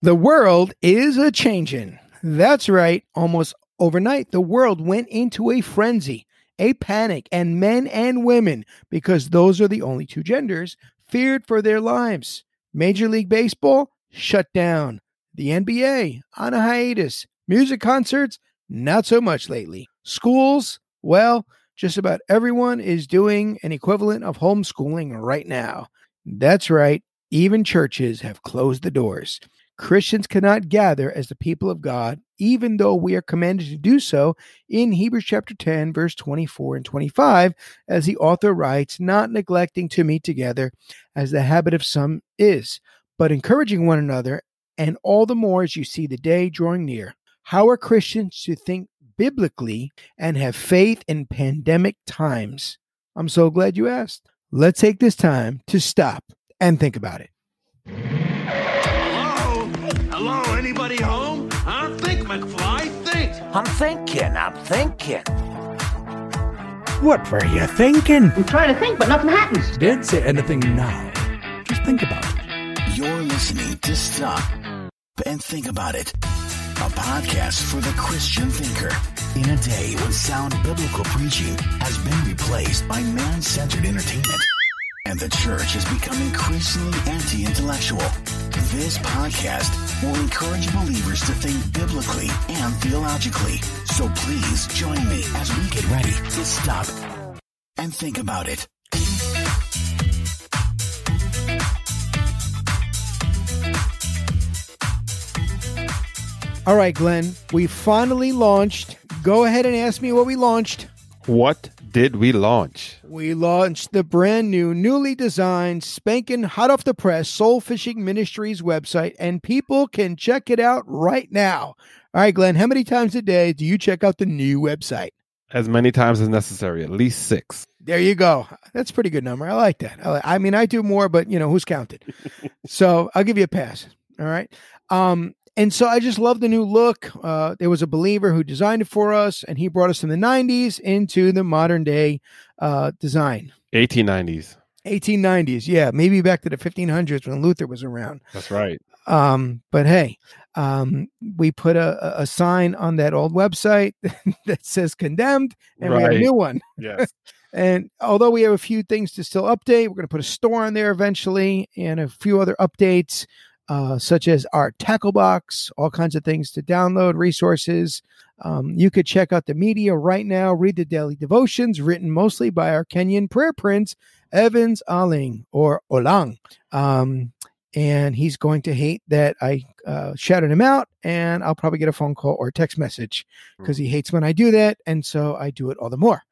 The world is a-changing. That's right. Almost overnight, the world went into a frenzy, a panic, and men and women, because those are the only two genders, feared for their lives. Major League Baseball shut down. The NBA on a hiatus. Music concerts, not so much lately. Schools, well, just about everyone is doing an equivalent of homeschooling right now. That's right. Even churches have closed the doors. Christians cannot gather as the people of God, even though we are commanded to do so in Hebrews chapter 10, verse 24 and 25, as the author writes, not neglecting to meet together as the habit of some is, but encouraging one another, and all the more as you see the day drawing near. How are Christians to think biblically and have faith in pandemic times? I'm so glad you asked. Let's take this time to stop and think about it. Hello, anybody home? I think, McFly, think. I'm thinking. What were you thinking? I'm trying to think, but nothing happens. Don't say anything now. Just think about it. You're listening to Stop and Think About It, a podcast for the Christian thinker. In a day when sound biblical preaching has been replaced by man-centered entertainment, and the church has become increasingly anti-intellectual, this podcast will encourage believers to think biblically and theologically. So please join me as we get ready to stop and think about it. All right, Glenn, we finally launched. Go ahead and ask me what we launched. What did we launch? We launched the brand new, newly designed, spanking hot off the press Soul Fishing Ministries website, and people can check it out right now. All right, Glenn, how many times a day do you check out the new website? As many times as necessary, at least 6. There you go. That's a pretty good number. I like that. I mean, I do more, but you know, who's counted? So I'll give you a pass. All right. And so I just love the new look. There was a believer who designed it for us, and he brought us from the 90s into the modern day design. 1890s, yeah. Maybe back to the 1500s when Luther was around. That's right. But hey, we put a sign on that old website that says condemned, and right. We have a new one. Yes. And although we have a few things to still update, we're going to put a store on there eventually and a few other updates. Such as our tackle box, all kinds of things to download, resources. You could check out the media right now, read the daily devotions written mostly by our Kenyan prayer prince, Evans Aling, or Olang. And he's going to hate that I shouted him out, and I'll probably get a phone call or text message because he hates when I do that. And so I do it all the more.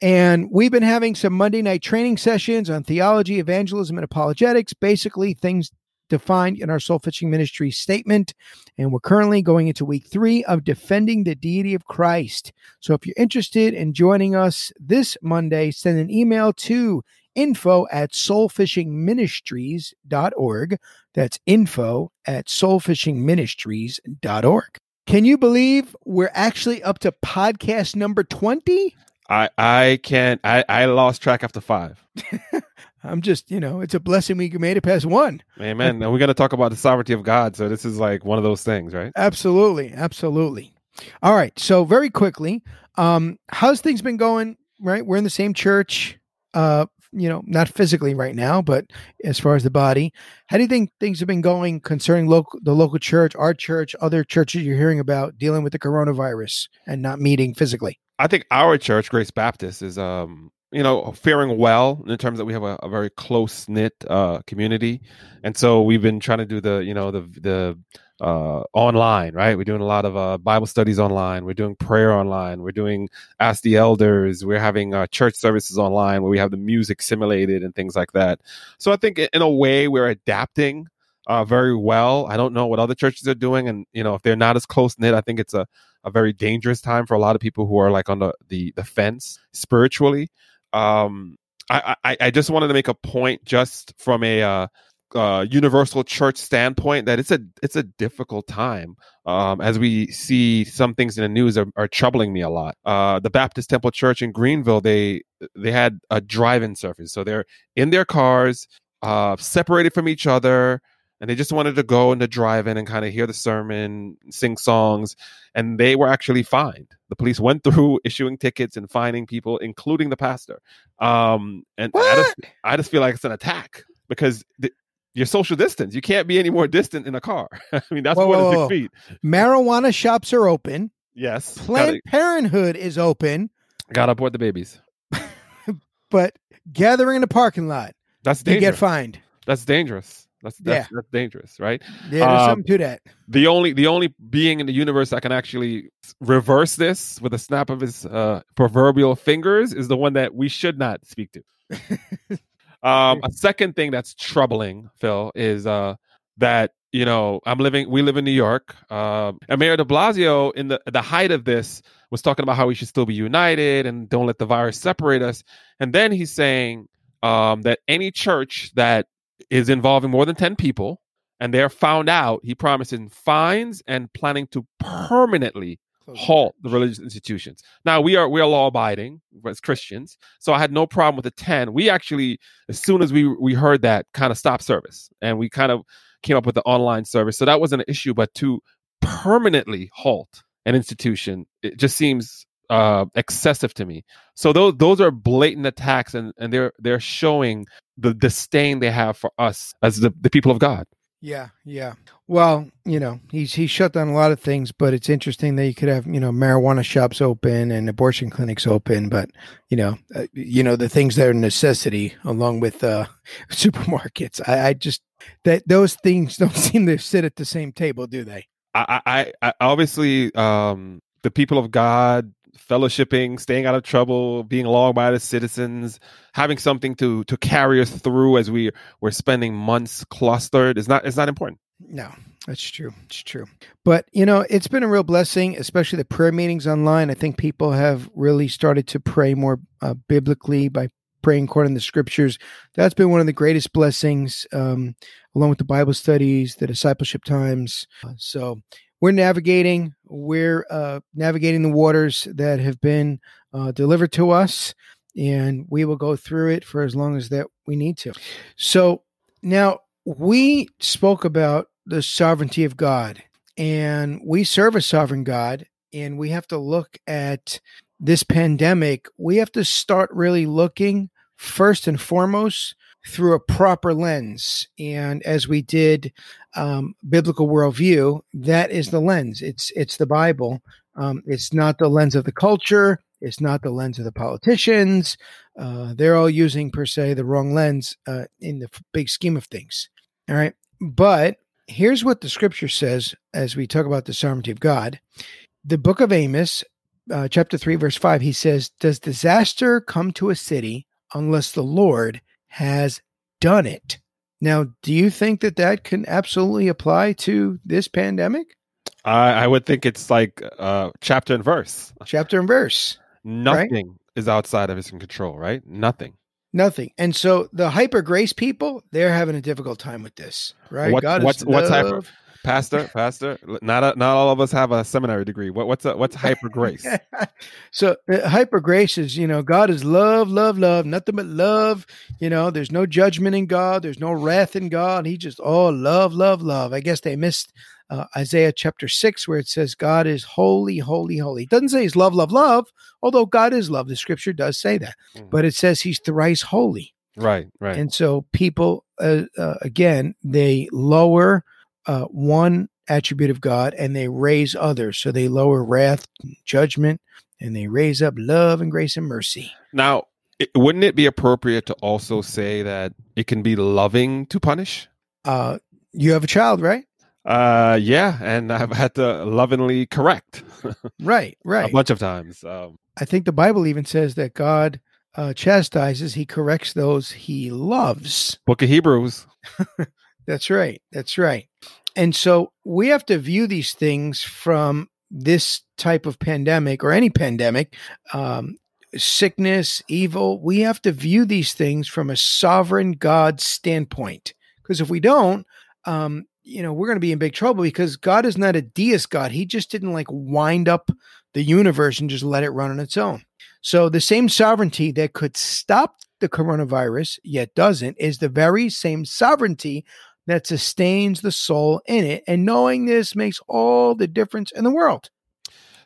And we've been having some Monday night training sessions on theology, evangelism, and apologetics, basically things defined in our Soul Fishing Ministry statement. And we're currently going into week 3 of Defending the Deity of Christ. So if you're interested in joining us this Monday, send an email to info@soulfishingministries.org. That's info@soulfishingministries.org. Can you believe we're actually up to podcast number 20? I can't. I lost track after 5. I'm just, you know, it's a blessing we made it past 1. Amen. And we're going to talk about the sovereignty of God. So this is like one of those things, right? Absolutely. Absolutely. All right. So very quickly, how's things been going, right? We're in the same church, you know, not physically right now, but as far as the body. How do you think things have been going concerning the local church, our church, other churches you're hearing about dealing with the coronavirus and not meeting physically? I think our church, Grace Baptist, is, you know, faring well in terms that we have a very close knit community, and so we've been trying to do the, you know, the online, right? We're doing a lot of Bible studies online. We're doing prayer online. We're doing Ask the Elders. We're having church services online where we have the music simulated and things like that. So I think in a way we're adapting very well. I don't know what other churches are doing, and you know, if they're not as close knit, I think it's a very dangerous time for a lot of people who are like on the fence spiritually. I just wanted to make a point just from a universal church standpoint that it's a difficult time. As we see, some things in the news are troubling me a lot. The Baptist Temple Church in Greenville, they had a drive-in service. So they're in their cars, separated from each other. and they just wanted to go into drive-in and kind of hear the sermon, sing songs, and they were actually fined. The police went through issuing tickets and fining people, including the pastor. And I just feel like it's an attack because your social distance, you can't be any more distant in a car. I mean, that's more than 6 feet. Marijuana shops are open. Yes. Planned Parenthood is open. Gotta abort the babies. But gathering in the parking lot, that's dangerous. You get fined. That's dangerous. That's dangerous, right? Yeah, there's something to that. The only being in the universe that can actually reverse this with a snap of his proverbial fingers is the one that we should not speak to. A second thing that's troubling, Phil, is that we live in New York, and Mayor de Blasio in the height of this was talking about how we should still be united and don't let the virus separate us. And then he's saying that any church that is involving more than 10 people and they're found out, he promises fines and planning to permanently halt the religious institutions. Now we are law abiding as Christians, so I had no problem with the 10. We actually, as soon as we heard that, kind of stopped service and we kind of came up with the online service, so that wasn't an issue. But to permanently halt an institution, it just seems excessive to me. So those are blatant attacks, and they're showing the disdain they have for us as the people of God. Yeah. Well, he shut down a lot of things, but it's interesting that you could have marijuana shops open and abortion clinics open, but the things that are necessity along with supermarkets. I just that those things don't seem to sit at the same table, do they? I obviously the people of God, fellowshipping, staying out of trouble, being law-abiding citizens, having something to carry us through as we're spending months clustered is not important. No, that's true. It's true. But, it's been a real blessing, especially the prayer meetings online. I think people have really started to pray more biblically by praying according to the scriptures. That's been one of the greatest blessings, along with the Bible studies, the discipleship times. So We're navigating the waters that have been delivered to us, and we will go through it for as long as that we need to. So now we spoke about the sovereignty of God, and we serve a sovereign God, and we have to look at this pandemic. We have to start really looking first and foremost through a proper lens. And as we did biblical worldview, that is the lens. It's the Bible. It's not the lens of the culture. It's not the lens of the politicians. They're all using, per se, the wrong lens in the big scheme of things. All right. But here's what the scripture says as we talk about the sovereignty of God. The book of Amos, chapter 3, verse 5, he says, "Does disaster come to a city unless the Lord has done it?" Now, do you think that can absolutely apply to this pandemic? I would think it's like chapter and verse. Chapter and verse. Nothing is outside of his control, right? Nothing. And so the hyper grace people, they're having a difficult time with this, right? What's hyper? Pastor, not all of us have a seminary degree. What's hyper grace? So hyper grace is, God is love, love, love, nothing but love. There's no judgment in God. There's no wrath in God. He just, love, love, love. I guess they missed Isaiah chapter 6, where it says God is holy, holy, holy. It doesn't say he's love, love, love, although God is love. The scripture does say that, but it says he's thrice holy. Right. And so people, again, they lower one attribute of God and they raise others. So they lower wrath, judgment, and they raise up love and grace and mercy. Now, wouldn't it be appropriate to also say that it can be loving to punish? You have a child, right? Yeah. And I've had to lovingly correct. Right. A bunch of times. I think the Bible even says that God chastises, he corrects those he loves. Book of Hebrews. That's right. And so we have to view these things from this type of pandemic or any pandemic, sickness, evil. We have to view these things from a sovereign God standpoint, because if we don't, we're going to be in big trouble, because God is not a deist God. He just didn't wind up the universe and just let it run on its own. So the same sovereignty that could stop the coronavirus, yet doesn't, is the very same sovereignty that sustains the soul in it. And knowing this makes all the difference in the world.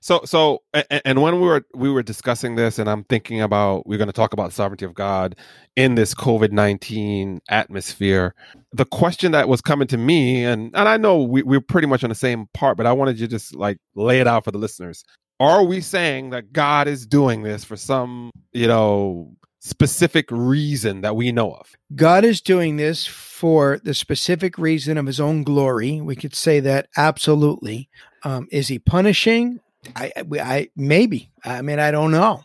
So, and when we were discussing this, and I'm thinking about, we're going to talk about sovereignty of God in this COVID-19 atmosphere. The question that was coming to me, and I know we're pretty much on the same part, but I wanted you to just like lay it out for the listeners. Are we saying that God is doing this for some, specific reason that we know of? God is doing this for the specific reason of his own glory. We could say that absolutely. Is he punishing? I maybe. I mean, I don't know.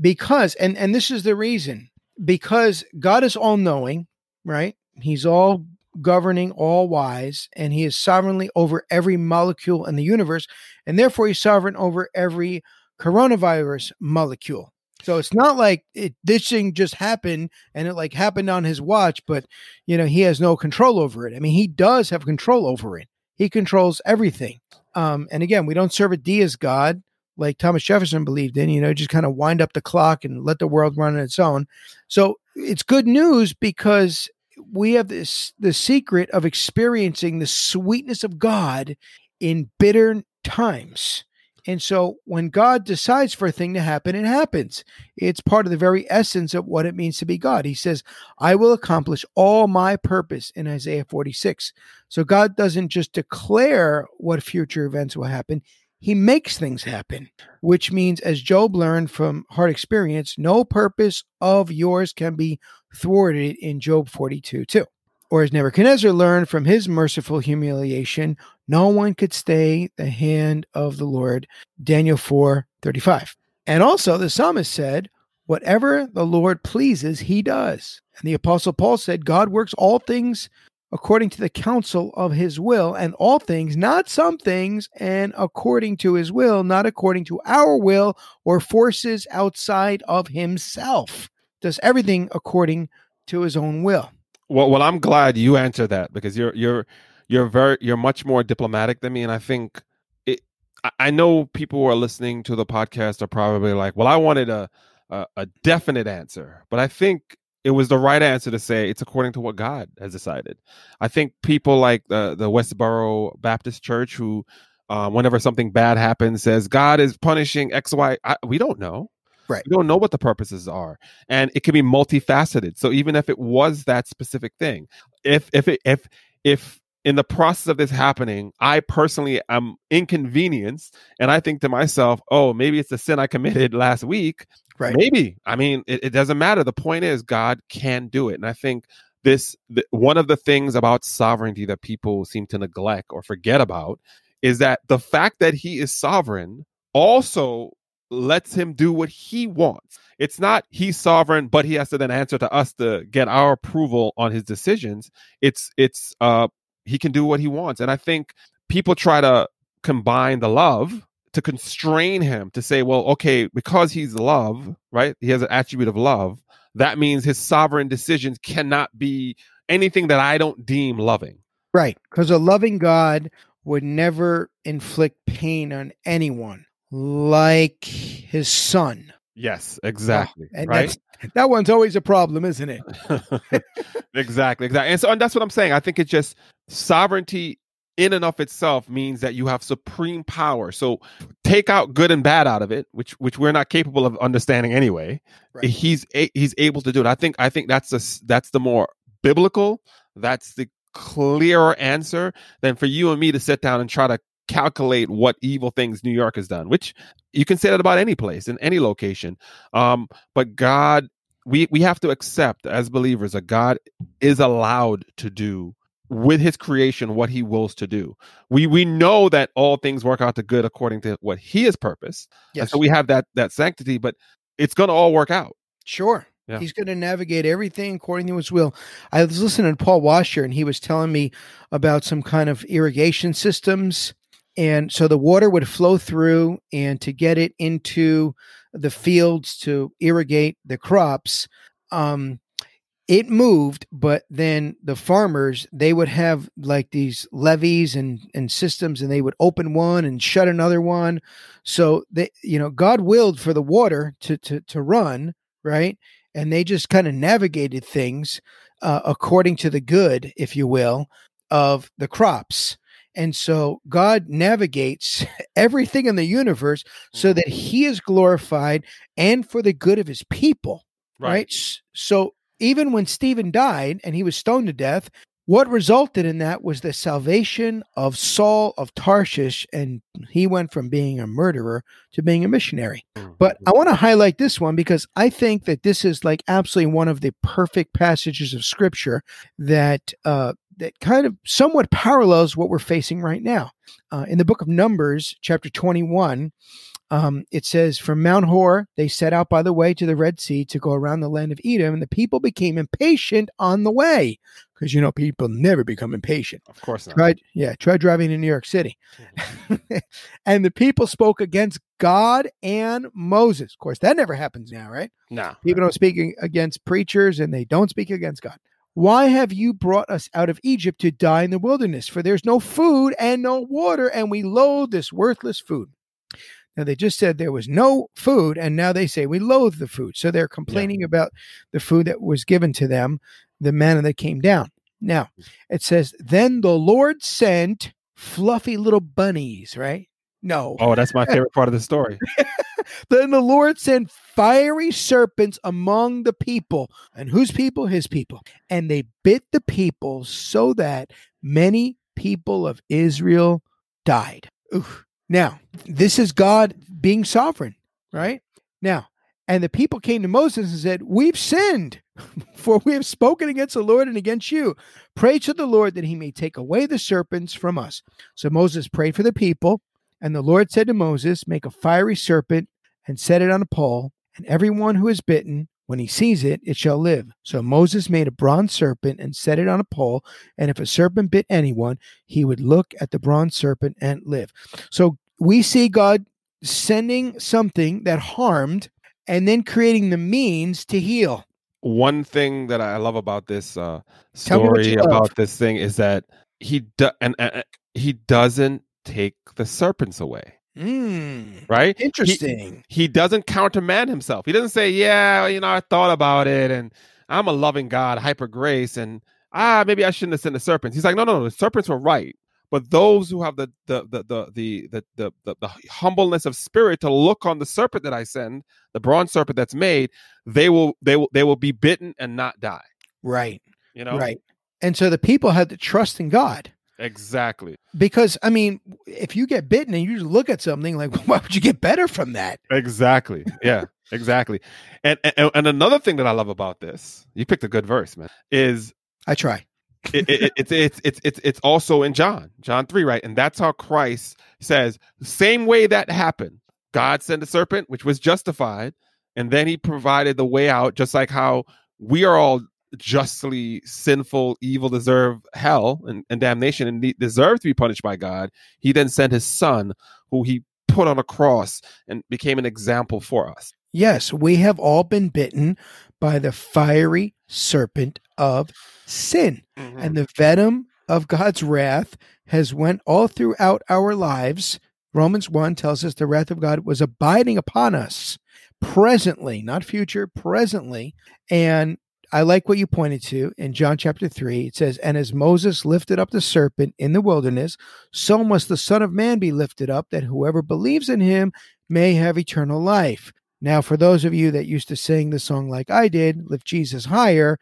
Because, and this is the reason, because God is all knowing, right? He's all governing, all wise, and he is sovereignly over every molecule in the universe. And therefore he's sovereign over every coronavirus molecule. So it's not like this thing just happened and it like happened on his watch, but he has no control over it. I mean, he does have control over it. He controls everything. And again, we don't serve a deist God like Thomas Jefferson believed in, just kind of wind up the clock and let the world run on its own. So it's good news because we have the secret of experiencing the sweetness of God in bitter times. And so when God decides for a thing to happen, it happens. It's part of the very essence of what it means to be God. He says, I will accomplish all my purpose in Isaiah 46. So God doesn't just declare what future events will happen. He makes things happen, which means, as Job learned from hard experience, no purpose of yours can be thwarted in Job 42:2. Or as Nebuchadnezzar learned from his merciful humiliation, no one could stay the hand of the Lord, Daniel 4:35. And also the psalmist said, whatever the Lord pleases, he does. And the apostle Paul said, God works all things according to the counsel of his will, and all things, not some things, and according to his will, not according to our will or forces outside of himself. Does everything according to his own will. Well, I'm glad you answered that, because you're much more diplomatic than me, and I think I know people who are listening to the podcast are probably like, "Well, I wanted a definite answer," but I think it was the right answer to say it's according to what God has decided. I think people like the Westboro Baptist Church, who whenever something bad happens, says God is punishing X, Y. We don't know. Right. We don't know what the purposes are, and it can be multifaceted. So even if it was that specific thing, if in the process of this happening, I personally am inconvenienced, and I think to myself, oh, maybe it's the sin I committed last week. Right. Maybe. I mean, it doesn't matter. The point is, God can do it. And I think one of the things about sovereignty that people seem to neglect or forget about is that the fact that he is sovereign also lets him do what he wants. It's not he's sovereign, but he has to then answer to us to get our approval on his decisions. It's he can do what he wants. And I think people try to combine the love to constrain him to say, well, okay, because he's love, right? He has an attribute of love. That means his sovereign decisions cannot be anything that I don't deem loving. Right. Because a loving God would never inflict pain on anyone. Like his son. Yes, exactly. And right? That one's always a problem, isn't it? Exactly. And that's what I'm saying. I think it's just sovereignty in and of itself means that you have supreme power. So take out good and bad out of it, which we're not capable of understanding anyway. Right. He's able to do it. I think that's the more biblical, that's the clearer answer than for you and me to sit down and try to calculate what evil things New York has done, which you can say that about any place in any location. But God, we have to accept as believers that God is allowed to do with his creation what he wills to do. We know that all things work out to good according to what he has purposed. Yes. And so we have that sanctity, but it's going to all work out. Sure. Yeah. He's going to navigate everything according to his will. I was listening to Paul Washer, and he was telling me about some kind of irrigation systems. And so the water would flow through, and to get it into the fields to irrigate the crops, it moved. But then the farmers, they would have like these levees and systems, and they would open one and shut another one. So they, God willed for the water to run, right? And they just kind of navigated things. according to the good, if you will, of the crops. And so God navigates everything in the universe so that he is glorified and for the good of his people. Right. So even when Stephen died and he was stoned to death, what resulted in that was the salvation of Saul of Tarshish. And he went from being a murderer to being a missionary. But I want to highlight this one because I think that this is like absolutely one of the perfect passages of scripture that, that kind of somewhat parallels what we're facing right now. In the book of Numbers, chapter 21, it says, from Mount Hor, they set out by the way to the Red Sea to go around the land of Edom, and the people became impatient on the way. Because, you know, people never become impatient. Of course not. Right? Yeah, try driving to New York City. And the people spoke against God and Moses. Of course, that never happens now, right? No. People don't speak against preachers, and they don't speak against God. Why have you brought us out of Egypt to die in the wilderness? For there's no food and no water, and we loathe this worthless food. Now, they just said there was no food, and now they say we loathe the food. So they're complaining about the food that was given to them, the manna that came down. Now, it says, then the Lord sent fluffy little bunnies, right? No. Oh, that's my favorite part of the story. Then the Lord sent fiery serpents among the people. And whose people? His people. And they bit the people so that many people of Israel died. Oof. Now, this is God being sovereign, right? Now, and the people came to Moses and said, we've sinned, for we have spoken against the Lord and against you. Pray to the Lord that he may take away the serpents from us. So Moses prayed for the people. And the Lord said to Moses, make a fiery serpent and set it on a pole, and everyone who is bitten, when he sees it, it shall live. So Moses made a bronze serpent and set it on a pole, and if a serpent bit anyone, he would look at the bronze serpent and live. So we see God sending something that harmed and then creating the means to heal. One thing that I love about this story, about this thing, is that he doesn't take the serpents away. Right? Interesting. He doesn't countermand himself. He doesn't say, yeah, you know, I thought about it and I'm a loving God, hyper grace, and maybe I shouldn't have sent the serpents. He's like, no, the serpents were right. But those who have the humbleness of spirit to look on the serpent that I send, the bronze serpent that's made, they will be bitten and not die. Right. You know? Right. And so the people had to trust in God. Exactly. Because, I mean, if you get bitten and you just look at something, like, why would you get better from that? Exactly. Yeah, exactly. And another thing that I love about this, you picked a good verse, man, is... I try. It's also in John 3, right? And that's how Christ says, same way that happened. God sent a serpent, which was justified, and then he provided the way out, just like how we are all... justly sinful, evil, deserve hell and damnation and deserve to be punished by God. He then sent his son, who he put on a cross and became an example for us. Yes, we have all been bitten by the fiery serpent of sin. Mm-hmm. And the venom of God's wrath has went all throughout our lives. Romans 1 tells us the wrath of God was abiding upon us presently, not future, presently. And I like what you pointed to in John chapter 3. It says, and as Moses lifted up the serpent in the wilderness, so must the Son of Man be lifted up, that whoever believes in him may have eternal life. Now, for those of you that used to sing the song like I did, Lift Jesus Higher,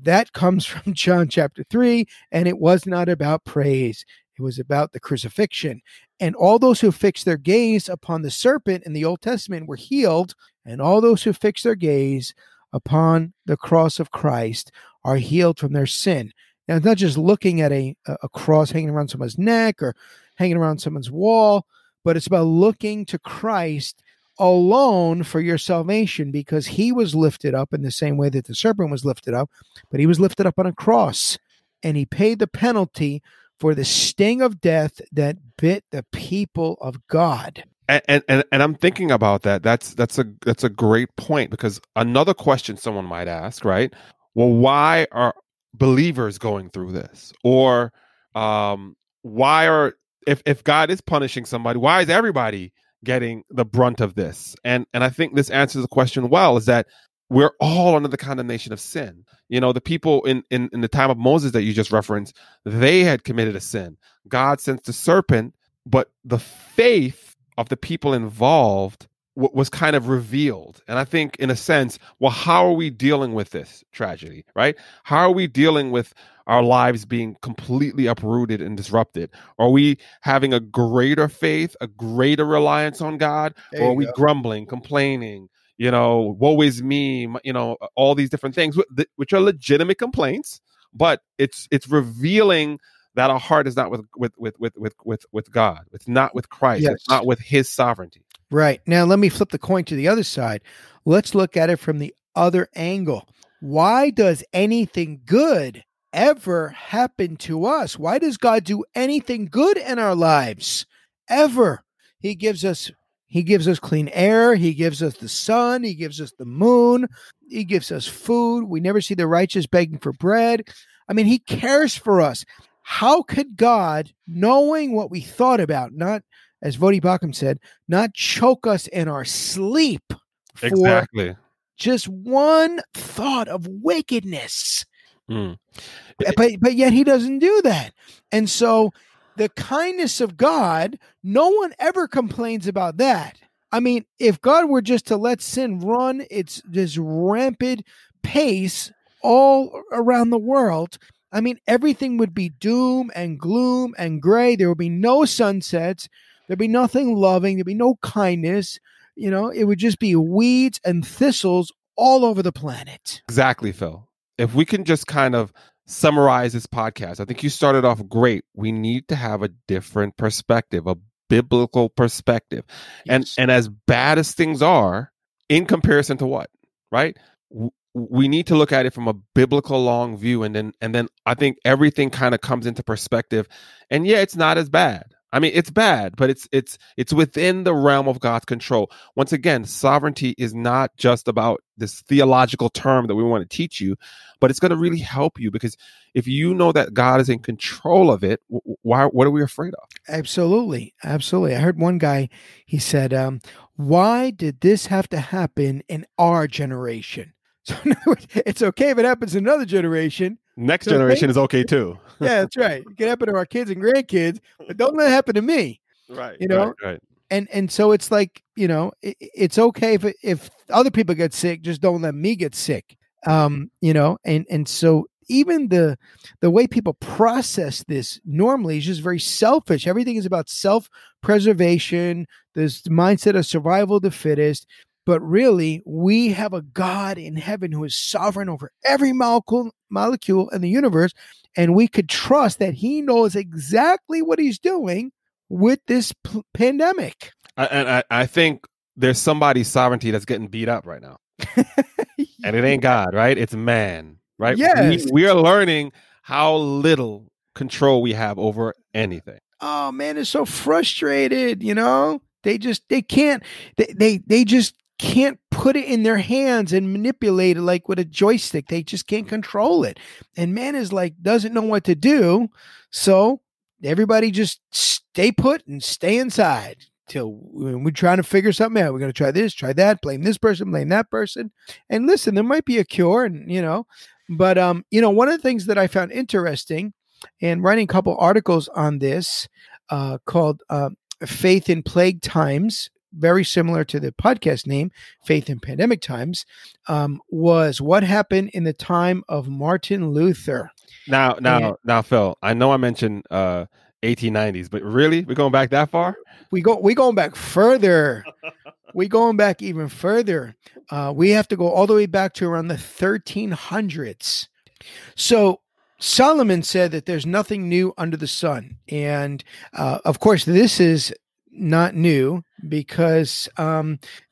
that comes from John chapter 3, and it was not about praise. It was about the crucifixion. And all those who fixed their gaze upon the serpent in the Old Testament were healed, and all those who fixed their gaze upon the cross of Christ are healed from their sin. Now, it's not just looking at a cross hanging around someone's neck or hanging around someone's wall, but it's about looking to Christ alone for your salvation, because he was lifted up in the same way that the serpent was lifted up, but he was lifted up on a cross, and he paid the penalty for the sting of death that bit the people of God. And I'm thinking about that. That's a great point, because another question someone might ask, right? Well, why are believers going through this? Or why are if God is punishing somebody, why is everybody getting the brunt of this? And I think this answers the question well, is that we're all under the condemnation of sin. You know, the people in the time of Moses that you just referenced, they had committed a sin. God sent the serpent, but the faith of the people involved was kind of revealed. And I think, in a sense, well, how are we dealing with this tragedy, right? How are we dealing with our lives being completely uprooted and disrupted? Are we having a greater faith, a greater reliance on God? Or are we grumbling, complaining, you know, woe is me, you know, all these different things, which are legitimate complaints, but it's revealing that our heart is not with God. It's not with Christ. Yes. It's not with his sovereignty. Right. Now, let me flip the coin to the other side. Let's look at it from the other angle. Why does anything good ever happen to us? Why does God do anything good in our lives ever? He gives us clean air. He gives us the sun. He gives us the moon. He gives us food. We never see the righteous begging for bread. I mean, he cares for us. How could God, knowing what we thought about, not, as Voddie Baucham said, not choke us in our sleep for just one thought of wickedness? Mm. But yet he doesn't do that. And so the kindness of God, no one ever complains about that. I mean, if God were just to let sin run its this rampant pace all around the world, I mean, everything would be doom and gloom and gray. There would be no sunsets. There'd be nothing loving. There'd be no kindness. You know, it would just be weeds and thistles all over the planet. Exactly, Phil. If we can just kind of summarize this podcast, I think you started off great. We need to have a different perspective, a biblical perspective. Yes. And as bad as things are, in comparison to what, right? We need to look at it from a biblical long view. And then I think everything kind of comes into perspective. And yeah, it's not as bad. I mean, it's bad, but it's within the realm of God's control. Once again, sovereignty is not just about this theological term that we want to teach you, but it's going to really help you, because if you know that God is in control of it, why? What are we afraid of? Absolutely. Absolutely. I heard one guy, he said, why did this have to happen in our generation? So in other words, it's okay if it happens in another generation. Next generation is okay too. Yeah, that's right. It can happen to our kids and grandkids, but don't let it happen to me. Right. You know? Right. And so it's like, you know, it's okay if other people get sick, just don't let me get sick. You know, and so even the way people process this normally is just very selfish. Everything is about self-preservation, this mindset of survival of the fittest. But really, we have a God in heaven who is sovereign over every molecule in the universe, and we could trust that he knows exactly what he's doing with this pandemic. I think there's somebody's sovereignty that's getting beat up right now. And it ain't God, right? It's man, right? Yes. We are learning how little control we have over anything. Oh, man, it's so frustrated, you know? They just can't put it in their hands and manipulate it like with a joystick. They just can't control it. And man is like, doesn't know what to do. So everybody just stay put and stay inside till we're trying to figure something out. We're going to try this, try that, blame this person, blame that person. And listen, there might be a cure, and you know, but you know, one of the things that I found interesting in writing a couple articles on this called, Faith in Plague Times, very similar to the podcast name, Faith in Pandemic Times, was what happened in the time of Martin Luther. Now, Phil, I know I mentioned 1890s, but really, we're going back that far? We're going back further. We're going back even further. We have to go all the way back to around the 1300s. So Solomon said that there's nothing new under the sun. And of course, this is not new, because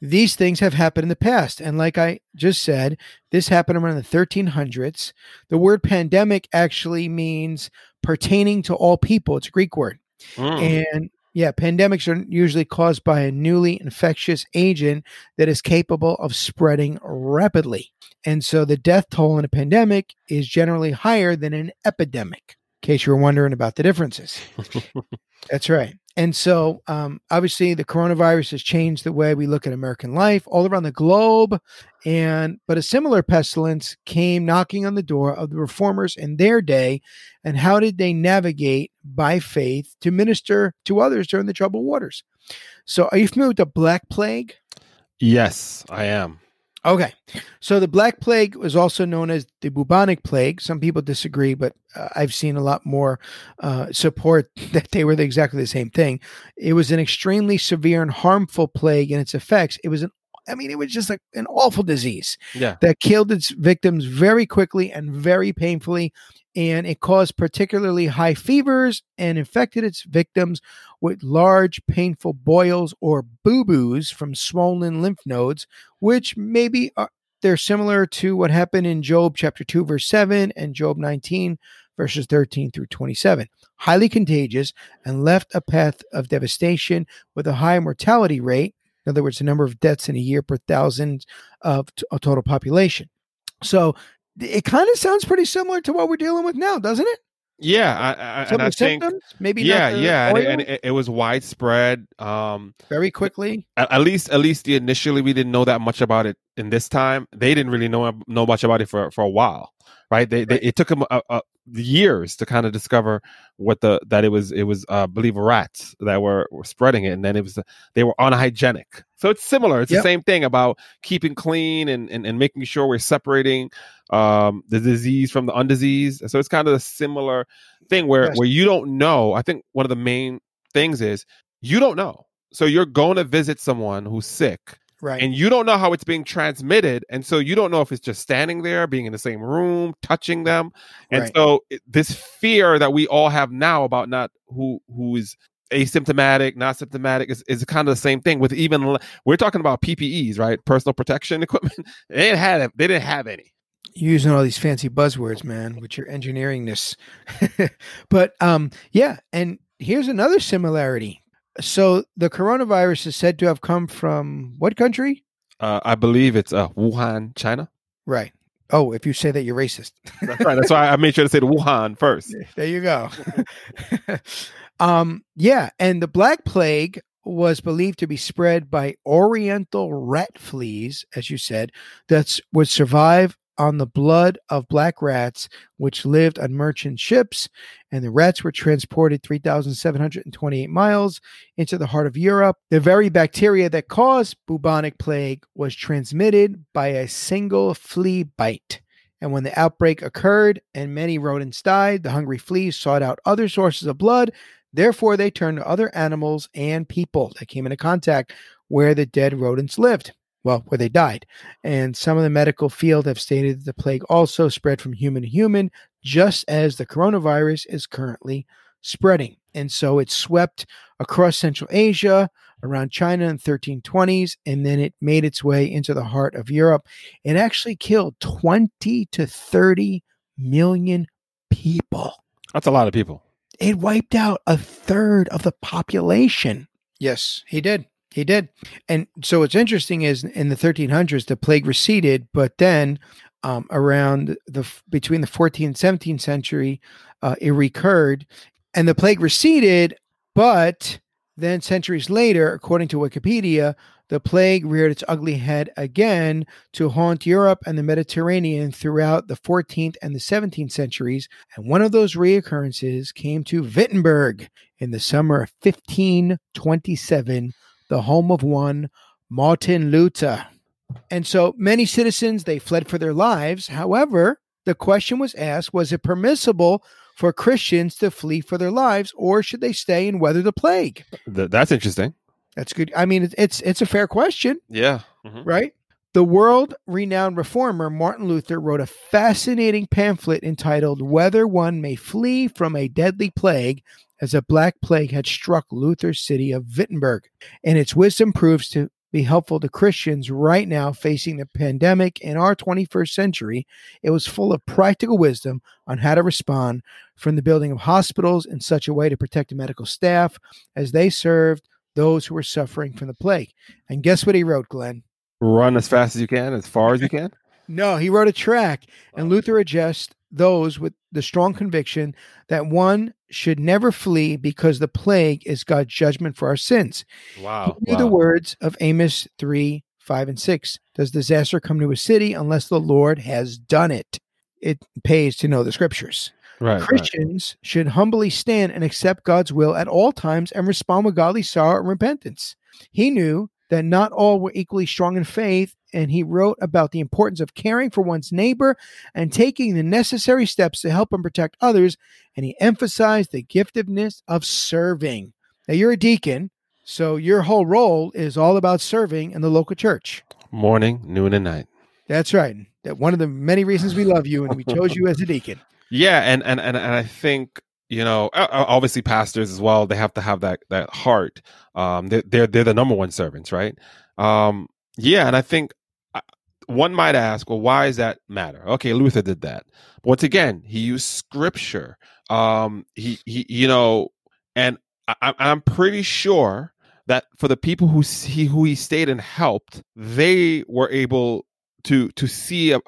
these things have happened in the past. And like I just said, this happened around the 1300s. The word pandemic actually means pertaining to all people. It's a Greek word. Mm. And yeah, pandemics are usually caused by a newly infectious agent that is capable of spreading rapidly. And so the death toll in a pandemic is generally higher than an epidemic, in case you were wondering about the differences. That's right. And so, obviously, the coronavirus has changed the way we look at American life all around the globe. But a similar pestilence came knocking on the door of the reformers in their day. And how did they navigate by faith to minister to others during the troubled waters? So, are you familiar with the Black Plague? Yes, I am. Okay. So the Black Plague was also known as the Bubonic Plague. Some people disagree, but I've seen a lot more support that they were exactly the same thing. It was an extremely severe and harmful plague in its effects. It was it was just like an awful disease that killed its victims very quickly and very painfully. And it caused particularly high fevers and infected its victims with large, painful boils or boo-boos from swollen lymph nodes, which maybe they're similar to what happened in Job chapter 2, verse 7 and Job 19, verses 13 through 27. Highly contagious and left a path of devastation with a high mortality rate. In other words, the number of deaths in a year per thousand of a total population. So it kind of sounds pretty similar to what we're dealing with now, doesn't it? Yeah. And it was widespread. Very quickly. At least initially we didn't know that much about it in this time. They didn't really know much about it for a while, right? It took them years to kind of discover that it was believe rats that were spreading it. And then they were unhygienic. So it's similar. It's the same thing about keeping clean and making sure we're separating the disease from the undiseased. So it's kind of a similar thing where you don't know. I think one of the main things is you don't know. So you're going to visit someone who's sick. Right. And you don't know how it's being transmitted. And so you don't know if it's just standing there, being in the same room, touching them. And so this fear that we all have now about not who is asymptomatic, not symptomatic is kind of the same thing with we're talking about PPEs, right? Personal protection equipment. They didn't have any. You're using all these fancy buzzwords, man, with your engineeringness. But and here's another similarity. So the coronavirus is said to have come from what country? I believe it's Wuhan, China. Right. Oh, if you say that, you're racist. That's right. That's why I made sure to say the Wuhan first. There you go. And the Black Plague was believed to be spread by Oriental rat fleas, as you said, that would survive on the blood of black rats, which lived on merchant ships, and the rats were transported 3,728 miles into the heart of Europe. The very bacteria that caused bubonic plague was transmitted by a single flea bite. And when the outbreak occurred and many rodents died, the hungry fleas sought out other sources of blood. Therefore, they turned to other animals and people that came into contact where the dead rodents lived. Well, where they died. And some of the medical field have stated that the plague also spread from human to human, just as the coronavirus is currently spreading. And so it swept across Central Asia, around China in the 1320s, and then it made its way into the heart of Europe. It actually killed 20 to 30 million people. That's a lot of people. It wiped out a third of the population. Yes, he did. He did. And so what's interesting is in the 1300s, the plague receded, but then between the 14th and 17th century, it recurred, and the plague receded, but then centuries later, according to Wikipedia, the plague reared its ugly head again to haunt Europe and the Mediterranean throughout the 14th and the 17th centuries. And one of those reoccurrences came to Wittenberg in the summer of 1527, the home of one Martin Luther. And so many citizens, they fled for their lives. However, the question was asked, was it permissible for Christians to flee for their lives, or should they stay and weather the plague? That's interesting. That's good. I mean, it's a fair question. Yeah. Mm-hmm. Right? The world-renowned reformer Martin Luther wrote a fascinating pamphlet entitled Whether One May Flee from a Deadly Plague, as a black plague had struck Luther's city of Wittenberg. And its wisdom proves to be helpful to Christians right now facing the pandemic in our 21st century. It was full of practical wisdom on how to respond, from the building of hospitals in such a way to protect the medical staff as they served those who were suffering from the plague. And guess what he wrote, Glenn? Run as fast as you can, as far as you can? No, he wrote a tract, and Luther addressed those with the strong conviction that one should never flee because the plague is God's judgment for our sins. Wow. He knew the words of Amos 3:5-6. Does disaster come to a city unless the Lord has done it? It pays to know the scriptures. Right, Christians should humbly stand and accept God's will at all times and respond with godly sorrow and repentance. He knew that not all were equally strong in faith, and he wrote about the importance of caring for one's neighbor and taking the necessary steps to help and protect others, and he emphasized the giftedness of serving. Now, you're a deacon, so your whole role is all about serving in the local church. Morning, noon, and night. That's right. That one of the many reasons we love you, and we chose you as a deacon. Yeah, and I think, you know, obviously pastors as well, they have to have that heart. They're the number one servants, right? Yeah, and I think one might ask, well, why does that matter? Okay, Luther did that. But once again, he used scripture. He you know, and I'm pretty sure that for the people who he stayed and helped, they were able to see a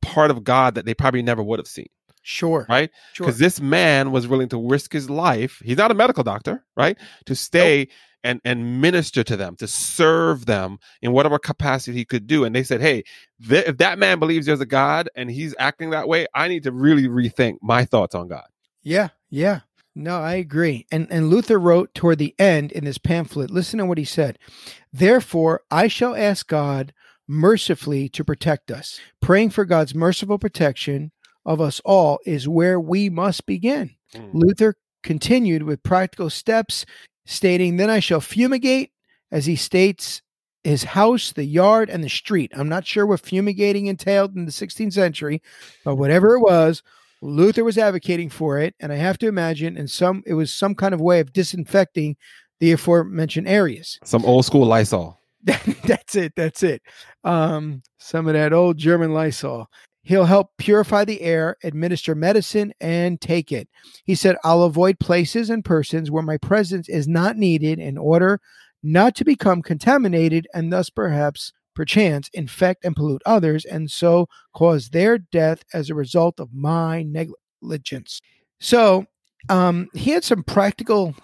part of God that they probably never would have seen. Sure. Right? Sure. Because this man was willing to risk his life. He's not a medical doctor, right? To stay and minister to them, to serve them in whatever capacity he could do. And they said, hey, if that man believes there's a God and he's acting that way, I need to really rethink my thoughts on God. Yeah, yeah. No, I agree. And Luther wrote toward the end in this pamphlet, listen to what he said. Therefore, I shall ask God mercifully to protect us. Praying for God's merciful protection of us all is where we must begin. Mm. Luther continued with practical steps, stating, then I shall fumigate, as he states, his house, the yard, and the street. I'm not sure what fumigating entailed in the 16th century, but whatever it was, Luther was advocating for it, and I have to imagine it was some kind of way of disinfecting the aforementioned areas. Some old school Lysol. That's it. Some of that old German Lysol. He'll help purify the air, administer medicine, and take it. He said, I'll avoid places and persons where my presence is not needed in order not to become contaminated and thus perchance, infect and pollute others and so cause their death as a result of my negligence. So he had some practical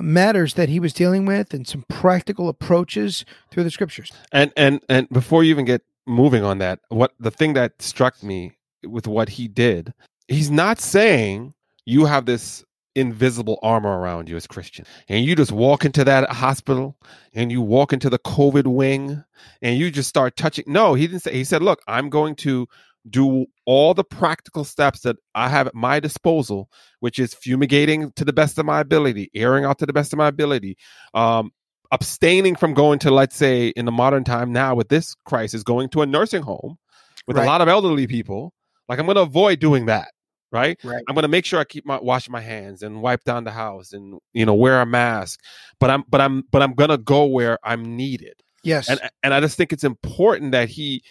matters that he was dealing with and some practical approaches through the scriptures. And before you even get moving on that, the thing that struck me with what he did, he's not saying you have this invisible armor around you as Christians, and you just walk into that hospital and you walk into the COVID wing and you just start touching. No, he didn't say. He said, look, I'm going to do all the practical steps that I have at my disposal, which is fumigating to the best of my ability, airing out to the best of my ability, abstaining from going to, let's say, in the modern time now with this crisis, going to a nursing home with a lot of elderly people. Like, I'm going to avoid doing that, right? I'm going to make sure I keep wash my hands and wipe down the house and, you know, wear a mask. But I'm going to go where I'm needed. Yes, and I just think it's important that he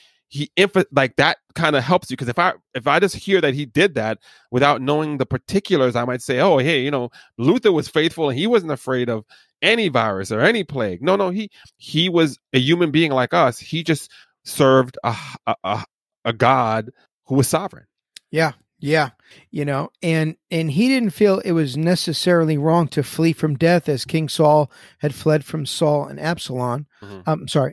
like that kind of helps you, because if I just hear that he did that without knowing the particulars, I might say, oh, hey, you know, Luther was faithful and he wasn't afraid of any virus or any plague. No, he was a human being like us. He just served a God who was sovereign. Yeah, yeah, you know, and he didn't feel it was necessarily wrong to flee from death, as King Saul had fled from Saul and Absalom.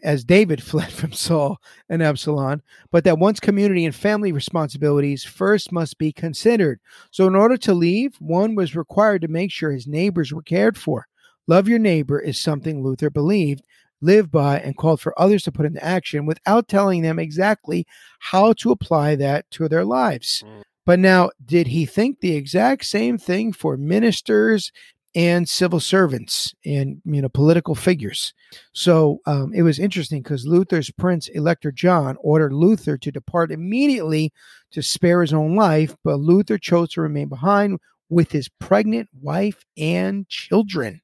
As David fled from Saul and Absalom, but that one's community and family responsibilities first must be considered. So in order to leave, one was required to make sure his neighbors were cared for. Love your neighbor is something Luther believed, lived by, and called for others to put into action without telling them exactly how to apply that to their lives. But now, did he think the exact same thing for ministers and civil servants and, you know, political figures? So it was interesting because Luther's prince, Elector John, ordered Luther to depart immediately to spare his own life, but Luther chose to remain behind with his pregnant wife and children.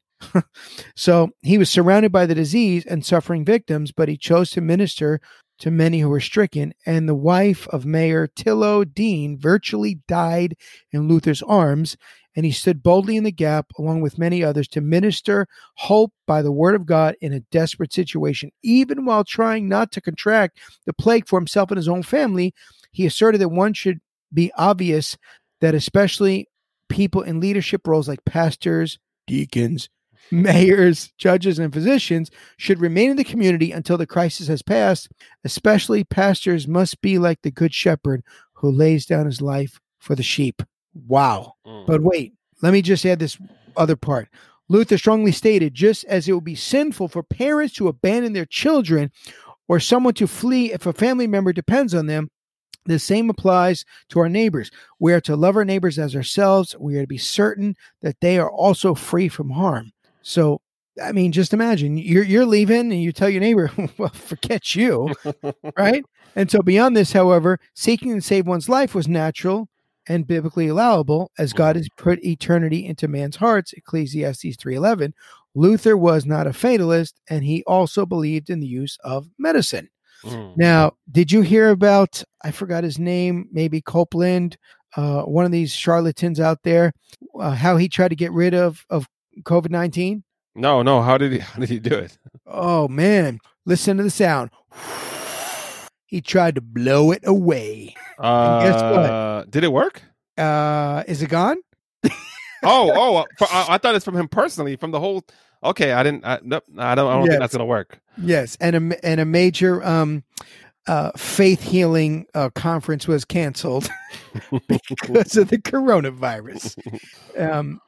So he was surrounded by the disease and suffering victims, but he chose to minister to many who were stricken, and the wife of Mayor Tillo Dean virtually died in Luther's arms, and he stood boldly in the gap along with many others to minister hope by the word of God in a desperate situation. Even while trying not to contract the plague for himself and his own family, he asserted that one should be obvious that especially people in leadership roles like pastors, deacons, mayors, judges, and physicians should remain in the community until the crisis has passed. Especially pastors must be like the good shepherd who lays down his life for the sheep. Wow. But wait, let me just add this other part. Luther strongly stated, just as it would be sinful for parents to abandon their children or someone to flee if a family member depends on them, the same applies to our neighbors. We are to love our neighbors as ourselves. We are to be certain that they are also free from harm. So, I mean, just imagine you're leaving and you tell your neighbor, well, forget you, right? And so beyond this, however, seeking to save one's life was natural and biblically allowable, as God has put eternity into man's hearts, Ecclesiastes 3:11. Luther was not a fatalist, and he also believed in the use of medicine. Now, did you hear about, I forgot his name, maybe Copeland, one of these charlatans out there, how he tried to get rid of COVID-19? No. How did he do it? Oh, man. Listen to the sound. He tried to blow it away. And guess what? Did it work? Is it gone? I thought it's from him personally, from the whole... Okay, I don't think that's going to work. Yes, and a major faith healing conference was canceled because of the coronavirus.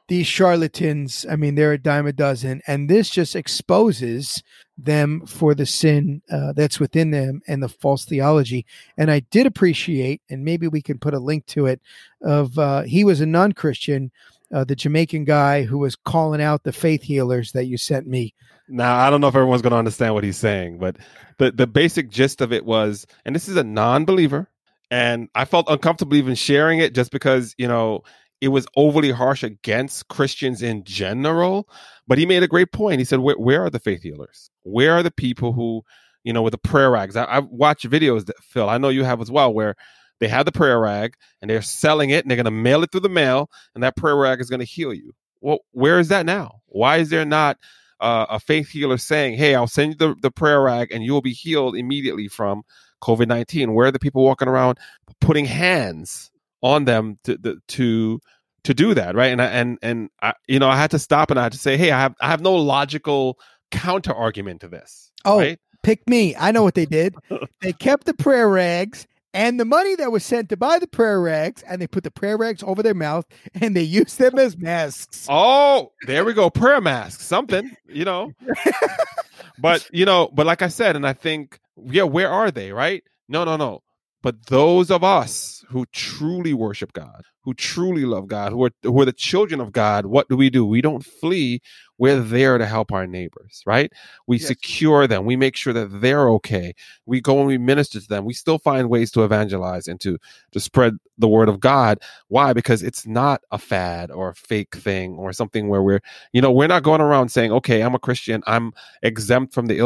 These charlatans, I mean, they're a dime a dozen, and this just exposes them for the sin that's within them and the false theology. And I did appreciate, and maybe we can put a link to it, of he was a non-Christian, the Jamaican guy who was calling out the faith healers that you sent me. Now, I don't know if everyone's going to understand what he's saying, but the basic gist of it was, and this is a non-believer, and I felt uncomfortable even sharing it just because, you know, it was overly harsh against Christians in general, but he made a great point. He said, where are the faith healers? Where are the people who, you know, with the prayer rags? I've watched videos that, Phil, I know you have as well, where they have the prayer rag and they're selling it and they're going to mail it through the mail and that prayer rag is going to heal you. Well, where is that now? Why is there not a faith healer saying, hey, I'll send you the prayer rag and you will be healed immediately from COVID-19? Where are the people walking around putting hands on them to do that? Right. And I, you know, I had to stop and I had to say, hey, I have no logical counter argument to this. Oh, right? Pick me. I know what they did. They kept the prayer rags and the money that was sent to buy the prayer rags, and they put the prayer rags over their mouth, and they use them as masks. Oh, there we go. Prayer masks, something, you know. But like I said, and I think, yeah, where are they, right? No. But those of us who truly worship God, who truly love God, who are the children of God, what do? We don't flee. We're there to help our neighbors, right? We secure them. We make sure that they're okay. We go and we minister to them. We still find ways to evangelize and to spread the word of God. Why? Because it's not a fad or a fake thing or something where we're not going around saying, okay, I'm a Christian. I'm exempt from the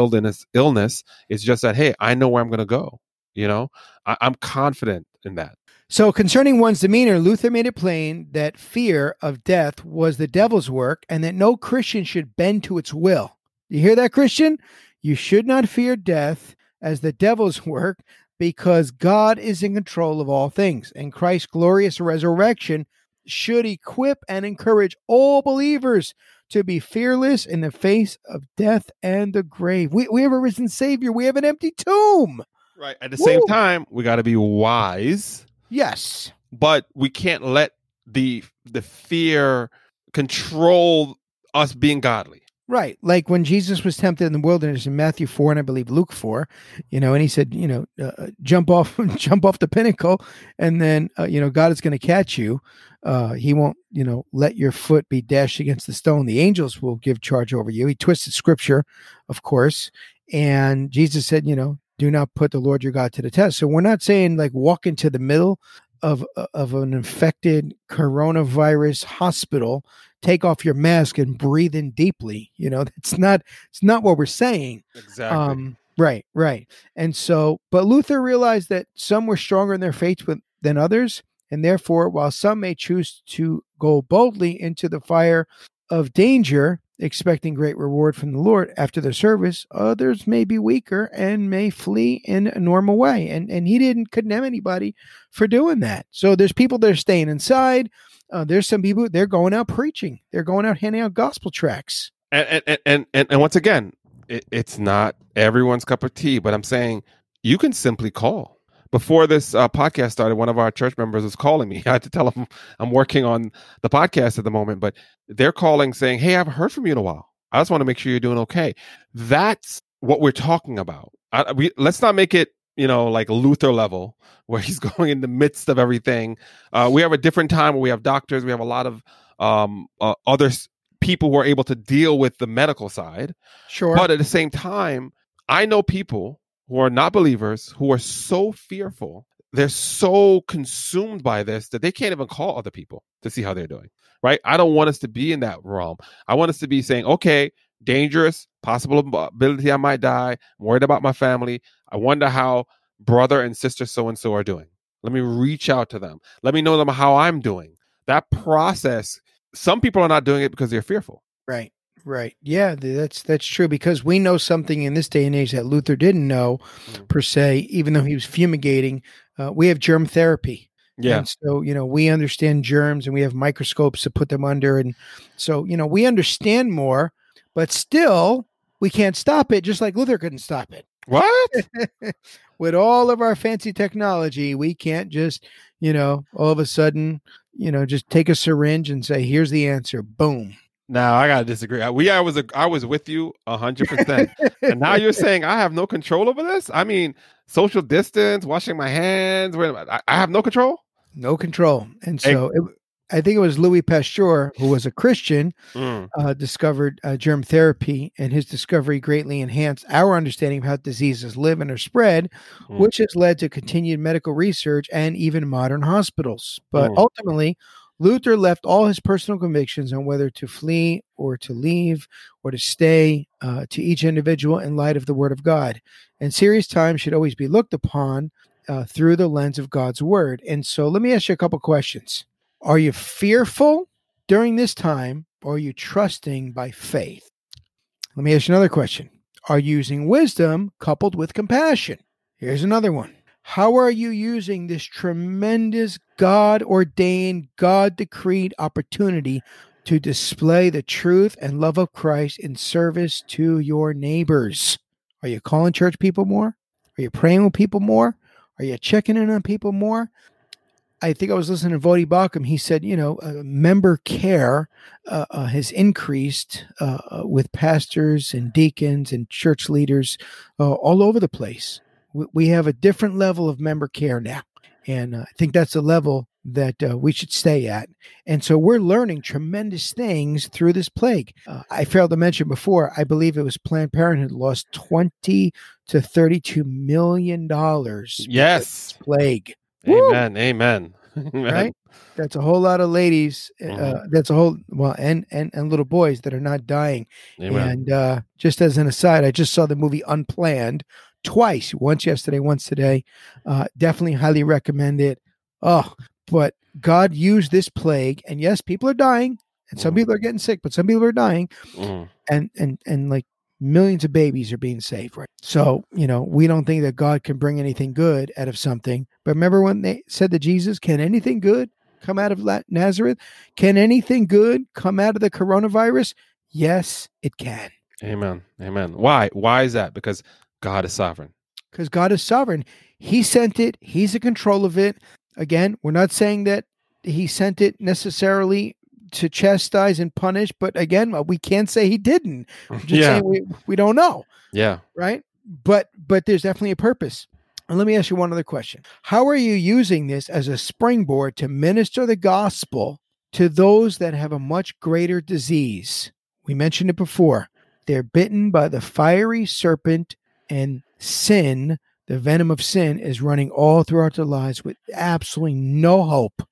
illness. It's just that, hey, I know where I'm going to go. You know, I'm confident in that. So concerning one's demeanor, Luther made it plain that fear of death was the devil's work and that no Christian should bend to its will. You hear that, Christian? You should not fear death as the devil's work because God is in control of all things, and Christ's glorious resurrection should equip and encourage all believers to be fearless in the face of death and the grave. We have a risen Savior. We have an empty tomb. Right. At the same time, we got to be wise. Yes. But we can't let the fear control us being godly. Right. Like when Jesus was tempted in the wilderness in Matthew 4 and I believe Luke 4, you know, and he said, you know, jump off the pinnacle and then, you know, God is going to catch you. He won't, you know, let your foot be dashed against the stone. The angels will give charge over you. He twisted scripture, of course. And Jesus said, you know, do not put the Lord your God to the test. So we're not saying like walk into the middle of an infected coronavirus hospital, take off your mask and breathe in deeply. You know, it's not what we're saying. Exactly. Right. And so, but Luther realized that some were stronger in their faith than others. And therefore, while some may choose to go boldly into the fire of danger, expecting great reward from the Lord after the service, others may be weaker and may flee in a normal way. And he didn't condemn anybody for doing that. So there's people that are staying inside. There's some people, they're going out preaching. They're going out handing out gospel tracts. And once again, it's not everyone's cup of tea, but I'm saying you can simply call. Before this podcast started, one of our church members was calling me. I had to tell him I'm working on the podcast at the moment, but they're calling saying, hey, I haven't heard from you in a while. I just want to make sure you're doing okay. That's what we're talking about. Let's not make it, like Luther level where he's going in the midst of everything. We have a different time where we have doctors. We have a lot of other people who are able to deal with the medical side. Sure. But at the same time, I know people who are not believers, who are so fearful, they're so consumed by this that they can't even call other people to see how they're doing, right? I don't want us to be in that realm. I want us to be saying, okay, dangerous, possible ability I might die, I'm worried about my family, I wonder how brother and sister so-and-so are doing. Let me reach out to them. Let me know them how I'm doing. That process, some people are not doing it because they're fearful. Right. Right. Yeah, that's true, because we know something in this day and age that Luther didn't know, per se, even though he was fumigating. We have germ therapy. Yeah. And so, we understand germs and we have microscopes to put them under. And so, we understand more, but still we can't stop it, just like Luther couldn't stop it. What? With all of our fancy technology, we can't just, all of a sudden, just take a syringe and say, here's the answer. Boom. Now I gotta disagree. I was with you 100%, and now you're saying I have no control over this. I mean, social distance, washing my hands. I have no control. No control, and so I think it was Louis Pasteur, who was a Christian, discovered germ therapy, and his discovery greatly enhanced our understanding of how diseases live and are spread, which has led to continued medical research and even modern hospitals. But ultimately, Luther left all his personal convictions on whether to flee or to leave or to stay to each individual in light of the Word of God. And serious time should always be looked upon through the lens of God's Word. And so let me ask you a couple questions. Are you fearful during this time, or are you trusting by faith? Let me ask you another question. Are you using wisdom coupled with compassion? Here's another one. How are you using this tremendous God-ordained, God-decreed opportunity to display the truth and love of Christ in service to your neighbors? Are you calling church people more? Are you praying with people more? Are you checking in on people more? I think I was listening to Voddie Baucham. He said, member care has increased with pastors and deacons and church leaders all over the place. We have a different level of member care now. And I think that's the level that we should stay at. And so we're learning tremendous things through this plague. I failed to mention before, I believe it was Planned Parenthood lost $20 to $32 million. Yes. Plague. Amen. Woo! Amen. Right? That's a whole lot of ladies. That's a whole, and little boys that are not dying. Amen. And just as an aside, I just saw the movie Unplanned. Twice, once yesterday, once today. Definitely highly recommend it. Oh, but God used this plague, and yes, people are dying, and some people are getting sick, but some people are dying, and like millions of babies are being saved, right? So, we don't think that God can bring anything good out of something. But remember when they said to Jesus, can anything good come out of Nazareth? Can anything good come out of the coronavirus? Yes, it can. Amen. Amen. Why? Why is that? Because God is sovereign. Because God is sovereign. He sent it. He's in control of it. Again, we're not saying that he sent it necessarily to chastise and punish, but again, we can't say he didn't. We're just saying we don't know. Yeah. Right? But there's definitely a purpose. And let me ask you one other question. How are you using this as a springboard to minister the gospel to those that have a much greater disease? We mentioned it before. They're bitten by the fiery serpent. And sin, the venom of sin, is running all throughout their lives with absolutely no hope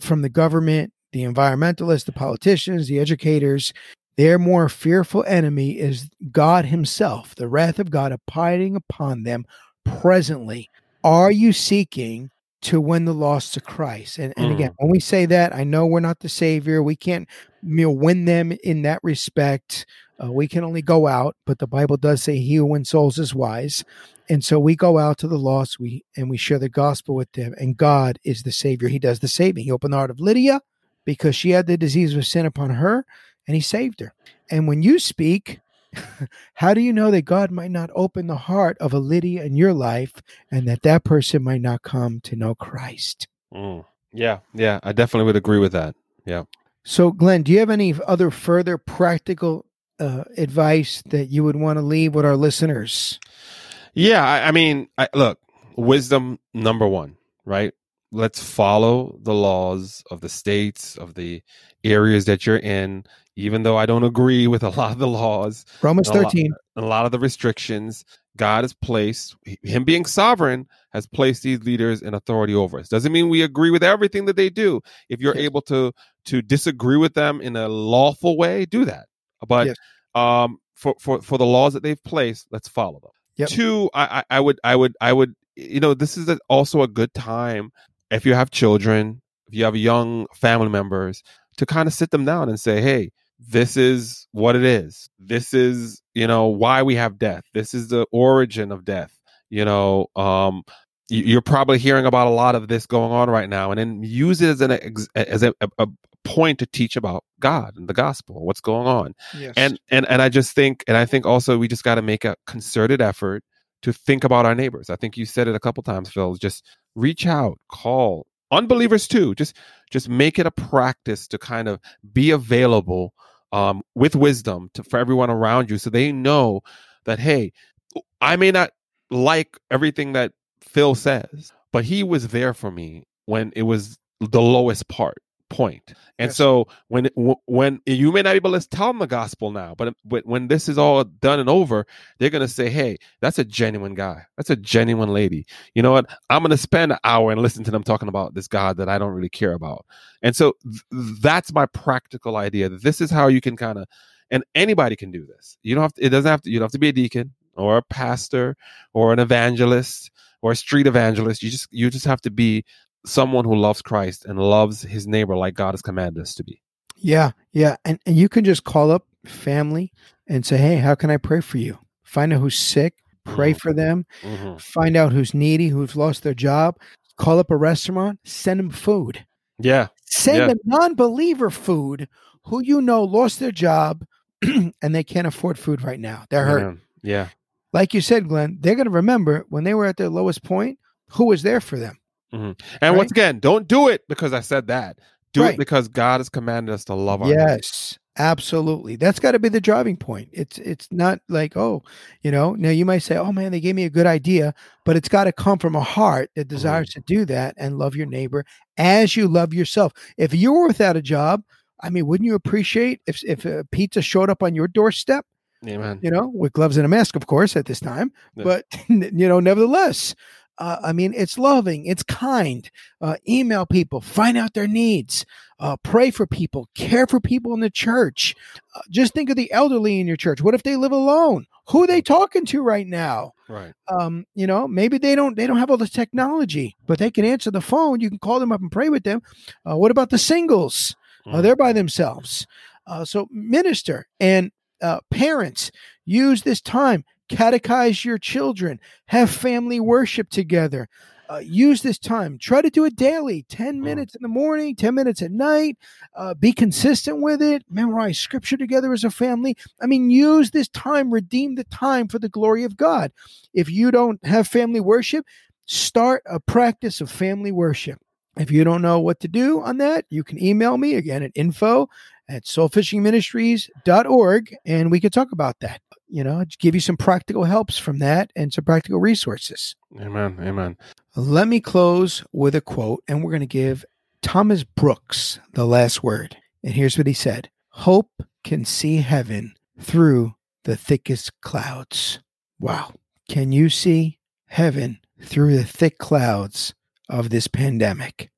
from the government, the environmentalists, the politicians, the educators. Their more fearful enemy is God himself, the wrath of God abiding upon them presently. Are you seeking to win the lost to Christ. And again, when we say that, I know we're not the Savior. We can't win them in that respect. We can only go out, but the Bible does say he who wins souls is wise. And so we go out to the lost, and we share the gospel with them. And God is the Savior. He does the saving. He opened the heart of Lydia because she had the disease of sin upon her, and he saved her. And when you speak, how do you know that God might not open the heart of a Lydia in your life and that person might not come to know Christ? Yeah, I definitely would agree with that. Yeah. So, Glenn, do you have any other further practical advice that you would want to leave with our listeners? Yeah, I mean, look, wisdom number one, right? Let's follow the laws of the states, of the areas that you're in, even though I don't agree with a lot of the laws. Romans 13. A lot of the restrictions. God has placed, him being sovereign, has placed these leaders in authority over us. Doesn't mean we agree with everything that they do. If you're able to disagree with them in a lawful way, do that. But for the laws that they've placed, let's follow them. Yep. Two, I would, you know, this is also a good time. If you have children, if you have young family members, to kind of sit them down and say, hey, this is what it is. This is, you know, why we have death. This is the origin of death. You know, you're probably hearing about a lot of this going on right now, and then use it as a point to teach about God and the gospel, what's going on. Yes. And I just think, and I think also we just got to make a concerted effort to think about our neighbors. I think you said it a couple times, Phil, just reach out, call unbelievers too. Just make it a practice to kind of be available with wisdom for everyone around you, so they know that, hey, I may not like everything that Phil says, but he was there for me when it was the lowest point. And so when you may not be able to tell them the gospel now, but when this is all done and over, they're going to say, hey, that's a genuine guy. That's a genuine lady. You know what? I'm going to spend an hour and listen to them talking about this God that I don't really care about. And so that's my practical idea. This is how you can kind of, and anybody can do this. You don't have to be a deacon or a pastor or an evangelist or a street evangelist. You just have to be someone who loves Christ and loves his neighbor like God has commanded us to be. Yeah. And you can just call up family and say, hey, how can I pray for you? Find out who's sick, pray for them, find out who's needy, who's lost their job, call up a restaurant, send them food. Yeah. Send a non-believer food who you know lost their job and they can't afford food right now. They're hurting. Yeah. Like you said, Glenn, they're going to remember when they were at their lowest point, who was there for them. Mm-hmm. And once again, don't do it because I said that. Do it because God has commanded us to love our neighbors. Yes, absolutely. That's got to be the driving point. It's not like, oh, you know, now you might say, oh man, they gave me a good idea, but it's got to come from a heart that desires to do that and love your neighbor as you love yourself. If you were without a job, I mean, wouldn't you appreciate if a pizza showed up on your doorstep? Amen. You know, with gloves and a mask, of course, at this time, but you know, nevertheless. I mean, it's loving, it's kind, email people, find out their needs, pray for people, care for people in the church. Just think of the elderly in your church. What if they live alone? Who are they talking to right now? Right. You know, maybe they don't have all the technology, but they can answer the phone. You can call them up and pray with them. What about the singles? They're by themselves. So minister and parents, use this time. Catechize your children, have family worship together, use this time, try to do it daily, 10 minutes in the morning, 10 minutes at night, be consistent with it, memorize scripture together as a family. I mean, use this time, redeem the time for the glory of God. If you don't have family worship, start a practice of family worship. If you don't know what to do on that, you can email me again at info@soulfishingministries.org, and we could talk about that. You know, give you some practical helps from that and some practical resources. Amen. Amen. Let me close with a quote, and we're going to give Thomas Brooks the last word. And here's what he said. Hope can see heaven through the thickest clouds. Wow. Can you see heaven through the thick clouds of this pandemic?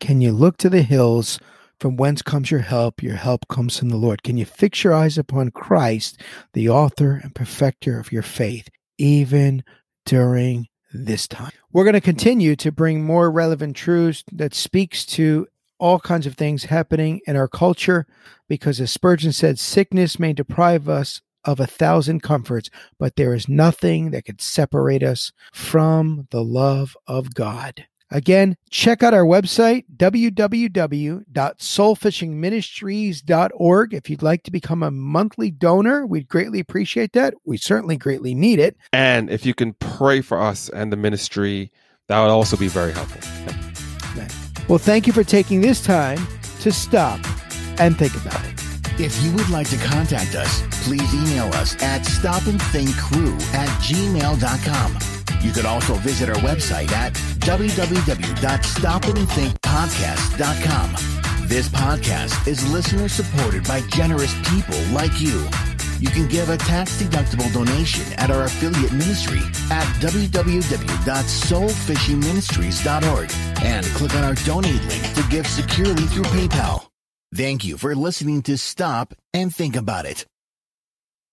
Can you look to the hills from whence comes your help? Your help comes from the Lord. Can you fix your eyes upon Christ, the author and perfecter of your faith, even during this time. We're going to continue to bring more relevant truths that speaks to all kinds of things happening in our culture, because as Spurgeon said, sickness may deprive us of 1,000 comforts, but there is nothing that could separate us from the love of God. Again, check out our website, www.soulfishingministries.org. If you'd like to become a monthly donor, we'd greatly appreciate that. We certainly greatly need it. And if you can pray for us and the ministry, that would also be very helpful. Well, thank you for taking this time to stop and think about it. If you would like to contact us, please email us at stopandthinkcrew@gmail.com. You could also visit our website at www.stopandthinkpodcast.com. This podcast is listener supported by generous people like you. You can give a tax-deductible donation at our affiliate ministry at www.soulfishingministries.org and click on our donate link to give securely through PayPal. Thank you for listening to Stop and Think About It.